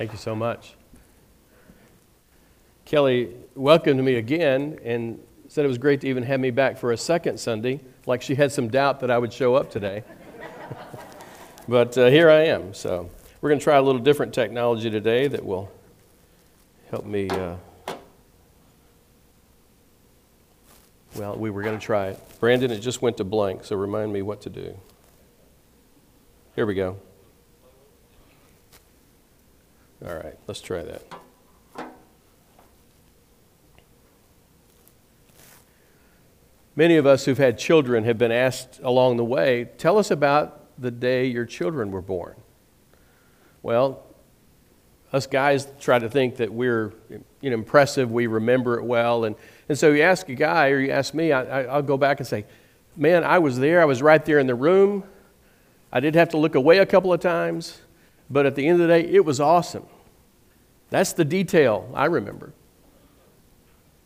Thank you so much. Kelly welcomed me again and said it was great to even have me back for a second Sunday, like she had some doubt that I would show up today. But here I am. So we're going to try a little different technology today that will help me. Well, we were going to try it. Brandon, it just went to blank, so remind me what to do. Here we go. All right, let's try that. Many of us who've had children have been asked along the way, tell us about the day your children were born. Well, us guys try to think that we're impressive, we remember it well. And so you ask a guy or you ask me, I'll go back and say, man, I was there. I was right there in the room. I did have to look away a couple of times. But at the end of the day, it was awesome. That's the detail I remember.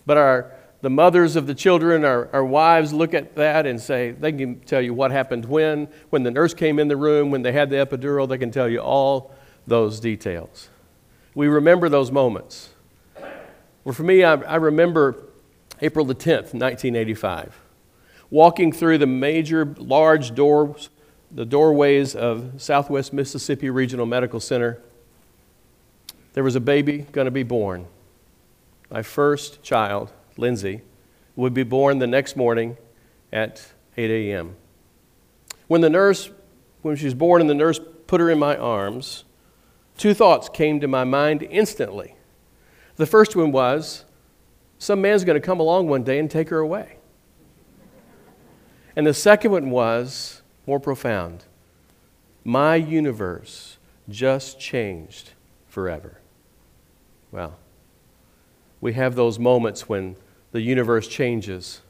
But the mothers of the children, our wives, look at that and say, they can tell you what happened when the nurse came in the room, when they had the epidural, they can tell you all those details. We remember those moments. Well, for me, I remember April the 10th, 1985, walking through the major, large doors, the doorways of Southwest Mississippi Regional Medical Center. There was a baby going to be born, my first child. Lindsay would be born the next morning at 8 a.m. When she was born and the nurse put her in my arms, two thoughts came to my mind instantly. The first one was, some man's going to come along one day and take her away. And the second one was more profound. My universe just changed forever. Wow. We have those moments when the universe changes.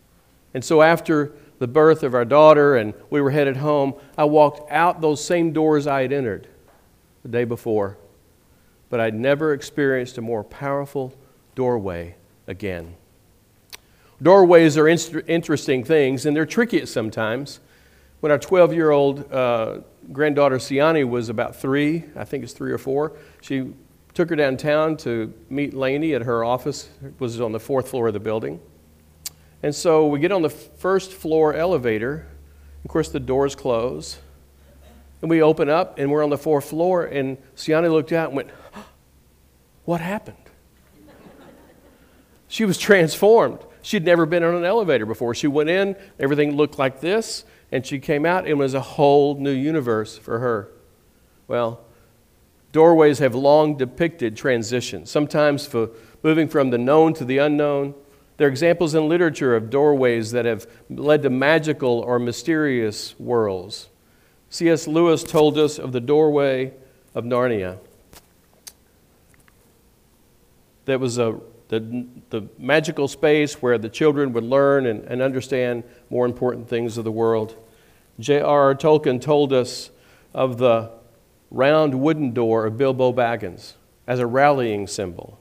And so after the birth of our daughter and we were headed home, I walked out those same doors I had entered the day before, but I'd never experienced a more powerful doorway again. Doorways are interesting things, and they're tricky sometimes. When our 12-year-old granddaughter Siani was about 3, I think it's 3 or 4, she took her downtown to meet Lainey at her office. It was on the 4th floor of the building. And so we get on the first floor elevator. Of course, the doors close. And we open up, and we're on the 4th floor, and Siani looked out and went, what happened? She was transformed. She'd never been on an elevator before. She went in, everything looked like this, and she came out, and it was a whole new universe for her. Well, doorways have long depicted transitions, sometimes for moving from the known to the unknown. There are examples in literature of doorways that have led to magical or mysterious worlds. C.S. Lewis told us of the doorway of Narnia. That was the magical space where the children would learn and understand more important things of the world. J.R.R. Tolkien told us of the round wooden door of Bilbo Baggins as a rallying symbol.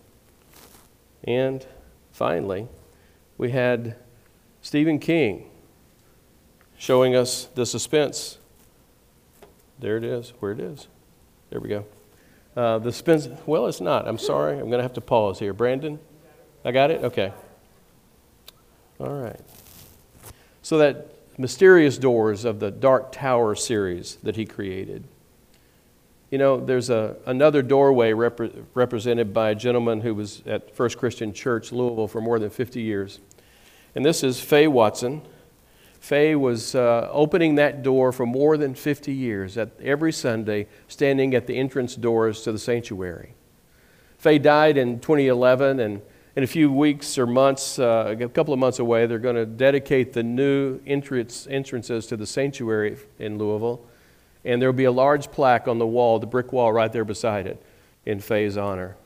And finally, we had Stephen King showing us the suspense. There it is, where it is. There we go. The suspense, well, it's not. I'm sorry. I'm going to have to pause here. Brandon, I got it? Okay. All right. So that mysterious doors of the Dark Tower series that he created. You know, there's another doorway represented by a gentleman who was at First Christian Church Louisville for more than 50 years. And this is Faye Watson. Faye was opening that door for more than 50 years every Sunday, standing at the entrance doors to the sanctuary. Faye died in 2011, and in a few weeks or months, a couple of months away, they're going to dedicate the new entrances to the sanctuary in Louisville. And there will be a large plaque on the wall, the brick wall right there beside it, in Faye's honor.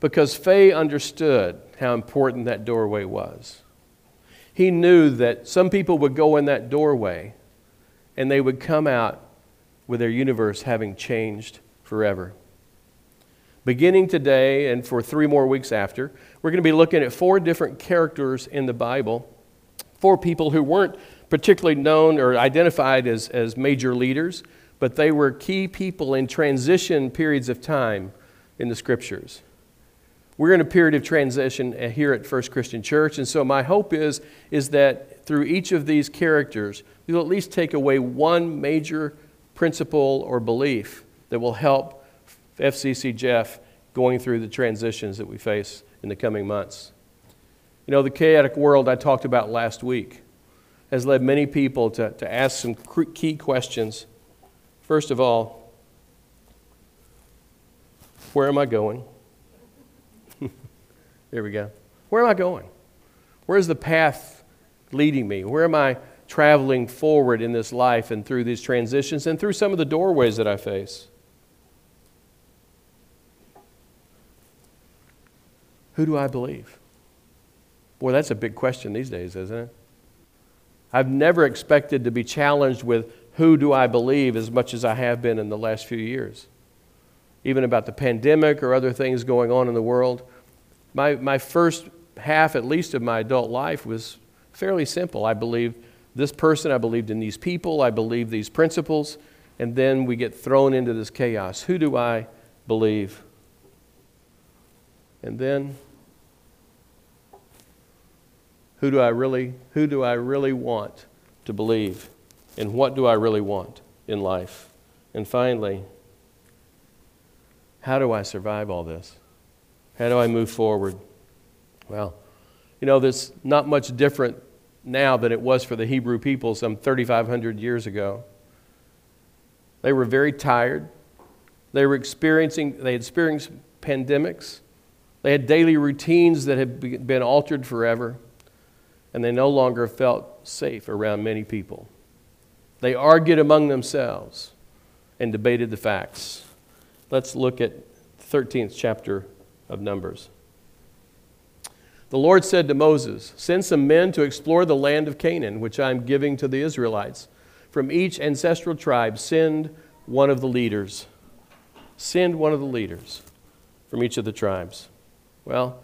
Because Faye understood how important that doorway was. He knew that some people would go in that doorway and they would come out with their universe having changed forever. Beginning today and for 3 more weeks after, we're going to be looking at 4 different characters in the Bible, 4 people who weren't particularly known or identified as major leaders, but they were key people in transition periods of time in the Scriptures. We're in a period of transition here at First Christian Church, and so my hope is that through each of these characters, you'll at least take away one major principle or belief that will help FCC Jeff going through the transitions that we face in the coming months. You know, the chaotic world I talked about last week has led many people to ask some key questions. First of all, where am I going? There we go. Where am I going? Where is the path leading me? Where am I traveling forward in this life and through these transitions and through some of the doorways that I face? Who do I believe? Boy, that's a big question these days, isn't it? I've never expected to be challenged with who do I believe as much as I have been in the last few years, even about the pandemic or other things going on in the world. My first half, at least, of my adult life was fairly simple. I believed this person, I believed in these people, I believed these principles, and then we get thrown into this chaos. Who do I believe? And then, who do I really want to believe? And what do I really want in life? And finally, how do I survive all this? How do I move forward? Well, you know, that's not much different now than it was for the Hebrew people some 3,500 years ago. They were very tired. They had experienced pandemics. They had daily routines that had been altered forever, and they no longer felt safe around many people. They argued among themselves and debated the facts. Let's look at the 13th chapter of Numbers. The Lord said to Moses, "Send some men to explore the land of Canaan, which I am giving to the Israelites. From each ancestral tribe, send one of the leaders." Send one of the leaders from each of the tribes. Well,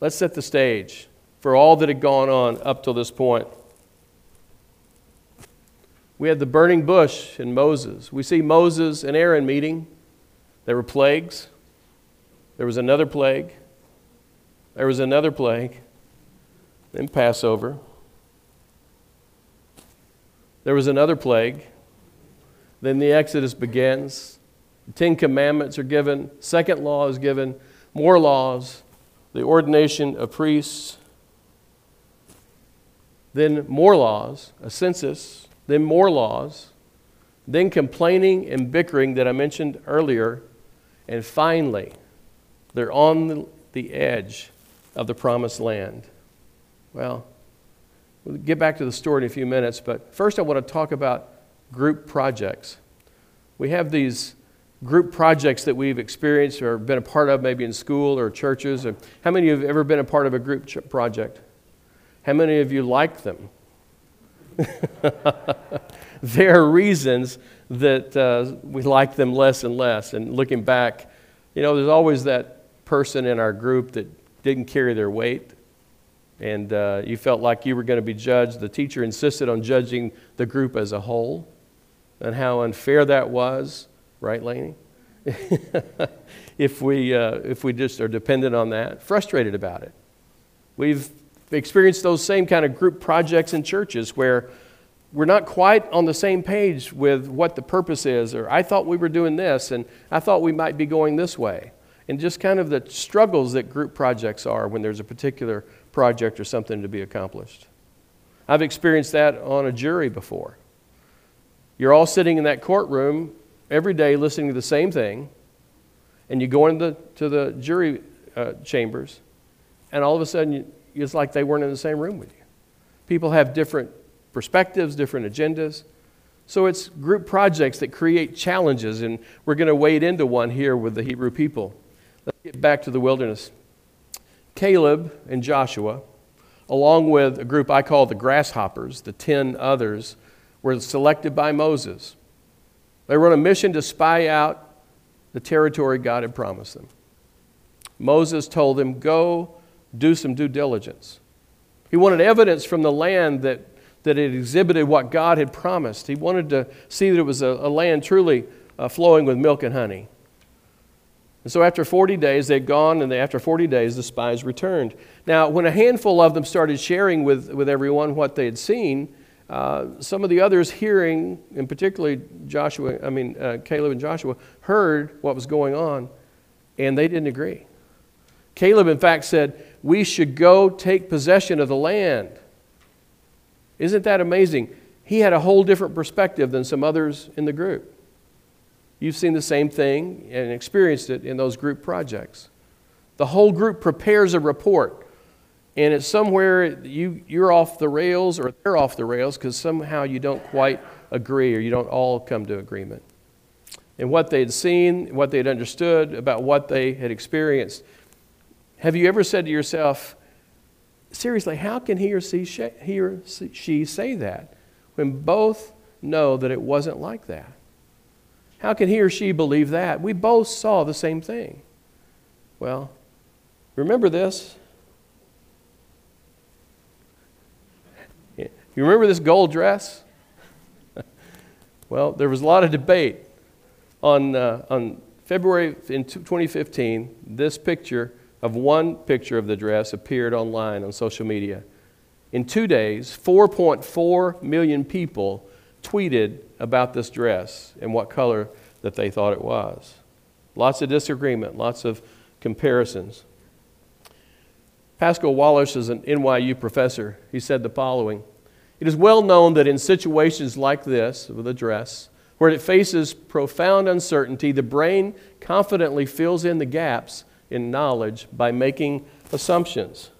let's set the stage for all that had gone on up till this point. We had the burning bush and Moses. We see Moses and Aaron meeting. There were plagues. There was another plague. There was another plague. Then Passover. There was another plague. Then the Exodus begins. The 10 Commandments are given. Second law is given. More laws. The ordination of priests. Then more laws. A census. Then more laws. Then complaining and bickering that I mentioned earlier. And finally, they're on the edge of the promised land. Well, we'll get back to the story in a few minutes, but first I want to talk about group projects. We have these group projects that we've experienced or been a part of maybe in school or churches. How many of you have ever been a part of a group project? How many of you like them? There are reasons that we like them less and less, and looking back, you know, there's always that person in our group that didn't carry their weight, and you felt like you were going to be judged. The teacher insisted on judging the group as a whole and how unfair that was, right, Lainey? if we just are dependent on that, frustrated about it. We've experienced those same kind of group projects in churches where we're not quite on the same page with what the purpose is, or I thought we were doing this, and I thought we might be going this way. And just kind of the struggles that group projects are when there's a particular project or something to be accomplished. I've experienced that on a jury before. You're all sitting in that courtroom every day listening to the same thing, and you go into the jury chambers, and all of a sudden it's like they weren't in the same room with you. People have different perspectives, different agendas. So it's group projects that create challenges, and we're going to wade into one here with the Hebrew people. Let's get back to the wilderness. Caleb and Joshua, along with a group I call the grasshoppers, the 10 others, were selected by Moses. They were on a mission to spy out the territory God had promised them. Moses told them, go do some due diligence. He wanted evidence from the land that it exhibited what God had promised. He wanted to see that it was a land truly flowing with milk and honey. And so after 40 days, they'd gone, and after 40 days, the spies returned. Now, when a handful of them started sharing with everyone what they had seen, some of the others hearing, and particularly Caleb and Joshua, heard what was going on, and they didn't agree. Caleb, in fact, said, "We should go take possession of the land." Isn't that amazing? He had a whole different perspective than some others in the group. You've seen the same thing and experienced it in those group projects. The whole group prepares a report, and it's somewhere you're off the rails, or they're off the rails, because somehow you don't quite agree, or you don't all come to agreement. And what they'd seen, what they'd understood about what they had experienced. Have you ever said to yourself, seriously, how can he or she say that when both know that it wasn't like that? How can he or she believe that? We both saw the same thing. Well, remember this? You remember this gold dress? Well, there was a lot of debate. On February in 2015, this picture of one picture of the dress appeared online on social media. In 2 days, 4.4 million people tweeted about this dress and what color that they thought it was. Lots of disagreement, lots of comparisons. Pascal Wallisch is an NYU professor. He said the following: "It is well known that in situations like this, with a dress, where it faces profound uncertainty, the brain confidently fills in the gaps in knowledge by making assumptions.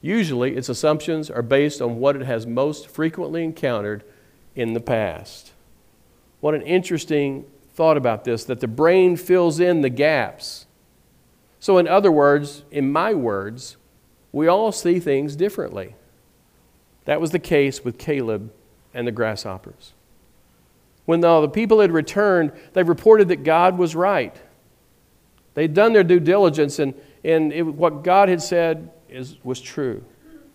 Usually, its assumptions are based on what it has most frequently encountered in the past." What an interesting thought about this, that the brain fills in the gaps. So in other words, in my words, we all see things differently. That was the case with Caleb and the grasshoppers. When all the people had returned, they reported that God was right. They'd done their due diligence, and what God had said was true.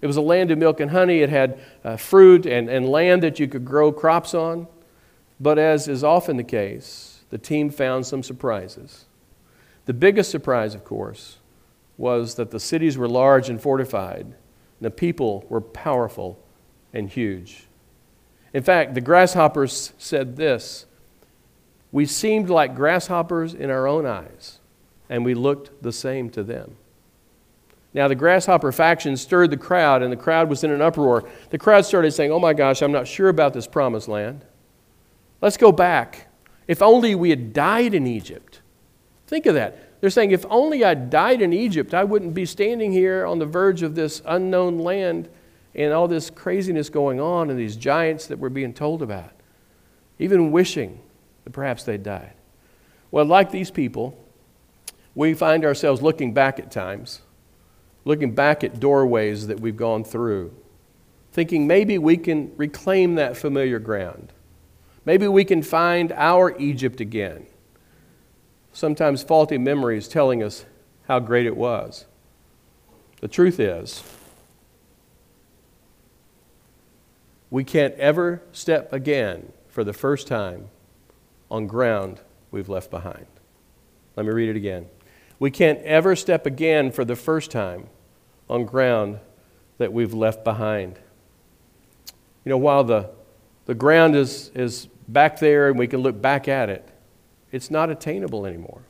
It was a land of milk and honey. It had fruit and land that you could grow crops on. But as is often the case, the team found some surprises. The biggest surprise, of course, was that the cities were large and fortified, and the people were powerful and huge. In fact, the grasshoppers said this: "We seemed like grasshoppers in our own eyes, and we looked the same to them." Now, the grasshopper faction stirred the crowd, and the crowd was in an uproar. The crowd started saying, "Oh my gosh, I'm not sure about this promised land. Let's go back. If only we had died in Egypt." Think of that. They're saying, if only I died in Egypt, I wouldn't be standing here on the verge of this unknown land and all this craziness going on and these giants that we're being told about, even wishing that perhaps they'd died. Well, like these people, we find ourselves looking back at times, looking back at doorways that we've gone through, thinking maybe we can reclaim that familiar ground. Maybe we can find our Egypt again. Sometimes faulty memories telling us how great it was. The truth is, we can't ever step again for the first time on ground we've left behind. Let me read it again. We can't ever step again for the first time on ground that we've left behind. You know, while the ground is back there and we can look back at it, it's not attainable anymore.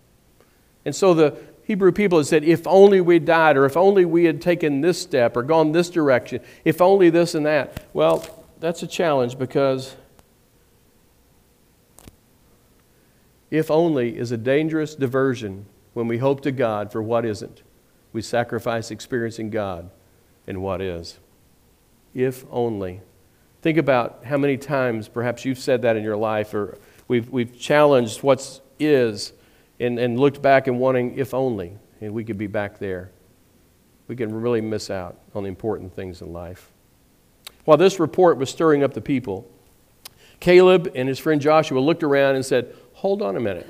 And so the Hebrew people had said, if only we died, or if only we had taken this step or gone this direction, if only this and that. Well, that's a challenge, because if only is a dangerous diversion. When we hope to God for what isn't, we sacrifice experiencing God in what is. If only. Think about how many times perhaps you've said that in your life, or we've challenged what is and looked back and wanting, if only, and we could be back there. We can really miss out on the important things in life. While this report was stirring up the people, Caleb and his friend Joshua looked around and said, "Hold on a minute.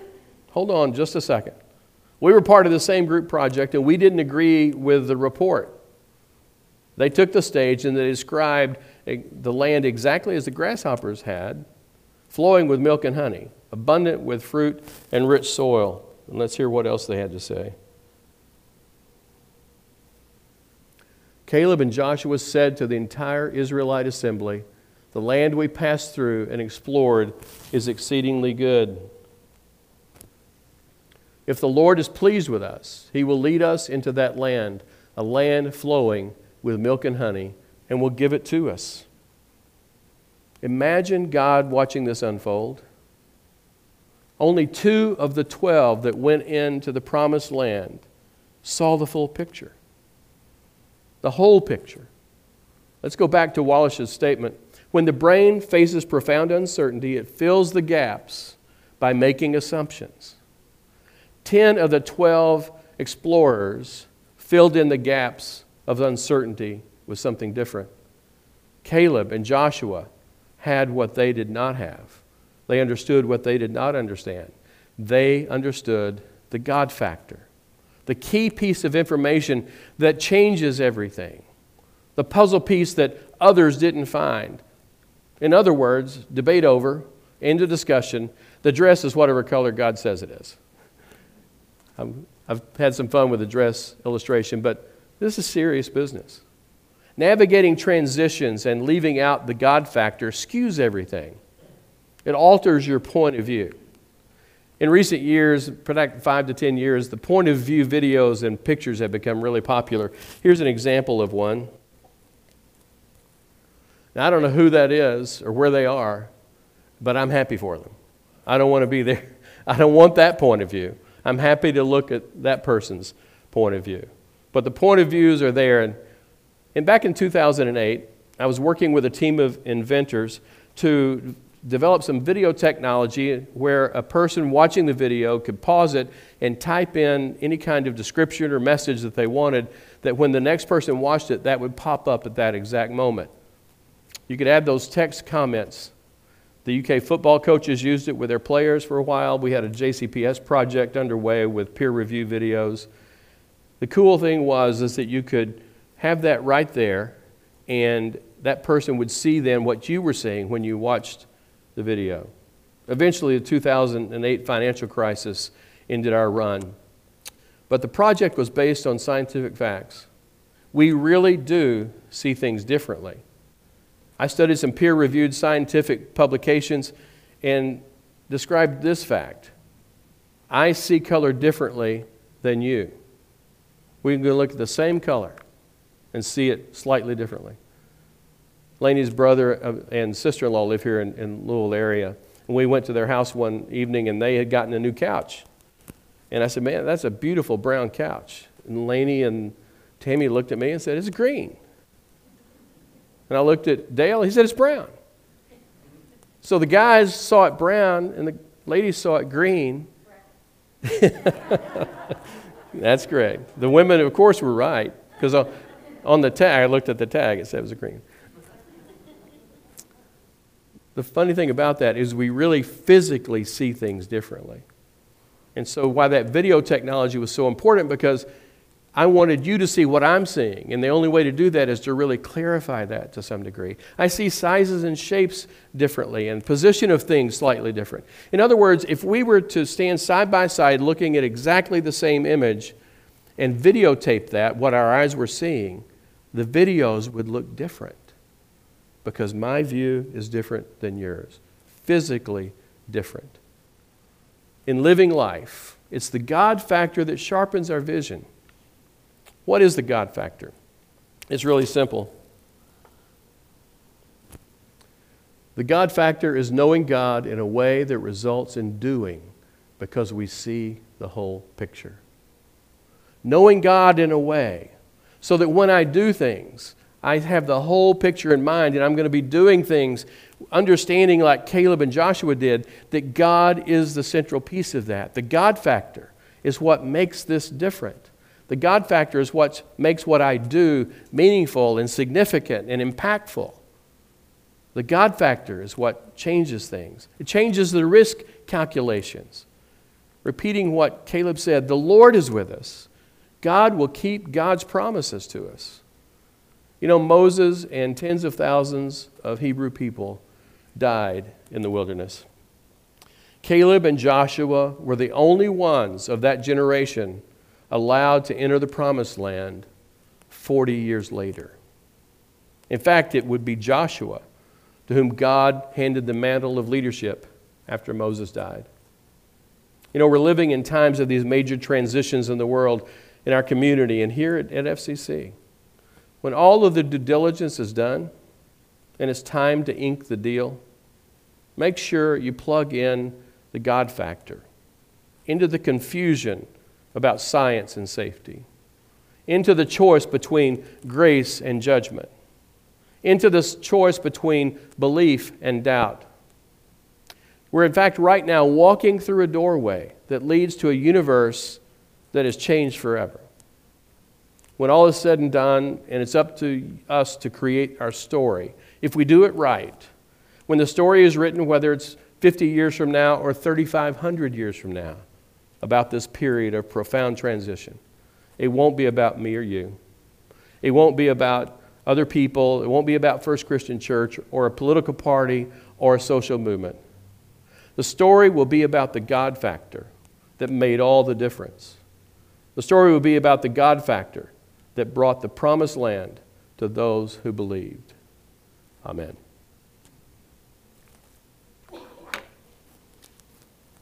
Hold on just a second. We were part of the same group project, and we didn't agree with the report." They took the stage and they described the land exactly as the grasshoppers had, flowing with milk and honey, abundant with fruit and rich soil. And let's hear what else they had to say. Caleb and Joshua said to the entire Israelite assembly, "The land we passed through and explored is exceedingly good. If the Lord is pleased with us, he will lead us into that land, a land flowing with milk and honey, and will give it to us." Imagine God watching this unfold. Only 2 of the 12 that went into the promised land saw the full picture, the whole picture. Let's go back to Wallisch's statement. When the brain faces profound uncertainty, it fills the gaps by making assumptions. 10 of the 12 explorers filled in the gaps of uncertainty with something different. Caleb and Joshua had what they did not have. They understood what they did not understand. They understood the God factor, the key piece of information that changes everything, the puzzle piece that others didn't find. In other words, debate over, end of discussion, the dress is whatever color God says it is. I've had some fun with the dress illustration, but this is serious business. Navigating transitions and leaving out the God factor skews everything. It alters your point of view. In recent years, 5 to 10 years, the point of view videos and pictures have become really popular. Here's an example of one. Now, I don't know who that is or where they are, but I'm happy for them. I don't want to be there. I don't want that point of view. I'm happy to look at that person's point of view. But the point of views are there. And back in 2008, I was working with a team of inventors to develop some video technology where a person watching the video could pause it and type in any kind of description or message that they wanted, that when the next person watched it, that would pop up at that exact moment. You could add those text comments. The UK football coaches used it with their players for a while. We had a JCPS project underway with peer review videos. The cool thing was is that you could have that right there, and that person would see then what you were seeing when you watched the video. Eventually, the 2008 financial crisis ended our run. But the project was based on scientific facts. We really do see things differently. I studied some peer-reviewed scientific publications and described this fact. I see color differently than you. We can go look at the same color and see it slightly differently. Laney's brother and sister-in-law live here in Louisville area. And we went to their house one evening, and they had gotten a new couch. And I said, "Man, that's a beautiful brown couch." And Laney and Tammy looked at me and said, "It's green." And I looked at Dale, he said, "It's brown." So the guys saw it brown, and the ladies saw it green. That's great. The women, of course, were right, because on the tag, I looked at the tag, it said it was green. The funny thing about that is we really physically see things differently. And so why that video technology was so important, because I wanted you to see what I'm seeing. And the only way to do that is to really clarify that to some degree. I see sizes and shapes differently and position of things slightly different. In other words, if we were to stand side by side looking at exactly the same image and videotape that, what our eyes were seeing, the videos would look different, because my view is different than yours, physically different. In living life, it's the God factor that sharpens our vision. What is the God factor? It's really simple. The God factor is knowing God in a way that results in doing, because we see the whole picture. Knowing God in a way so that when I do things, I have the whole picture in mind, and I'm going to be doing things, understanding like Caleb and Joshua did, that God is the central piece of that. The God factor is what makes this different. The God factor is what makes what I do meaningful and significant and impactful. The God factor is what changes things. It changes the risk calculations. Repeating what Caleb said, the Lord is with us. God will keep God's promises to us. You know, Moses and tens of thousands of Hebrew people died in the wilderness. Caleb and Joshua were the only ones of that generation allowed to enter the promised land 40 years later. In fact, it would be Joshua to whom God handed the mantle of leadership after Moses died. You know, we're living in times of these major transitions in the world, in our community, and here at FCC. When all of the due diligence is done and it's time to ink the deal, make sure you plug in the God factor into the confusion about science and safety, into the choice between grace and judgment, into this choice between belief and doubt. We're in fact right now walking through a doorway that leads to a universe that has changed forever. When all is said and done, and it's up to us to create our story, if we do it right, when the story is written, whether it's 50 years from now or 3,500 years from now, about this period of profound transition, it won't be about me or you. It won't be about other people. It won't be about First Christian Church or a political party or a social movement. The story will be about the God factor that made all the difference. The story will be about the God factor that brought the promised land to those who believed. Amen.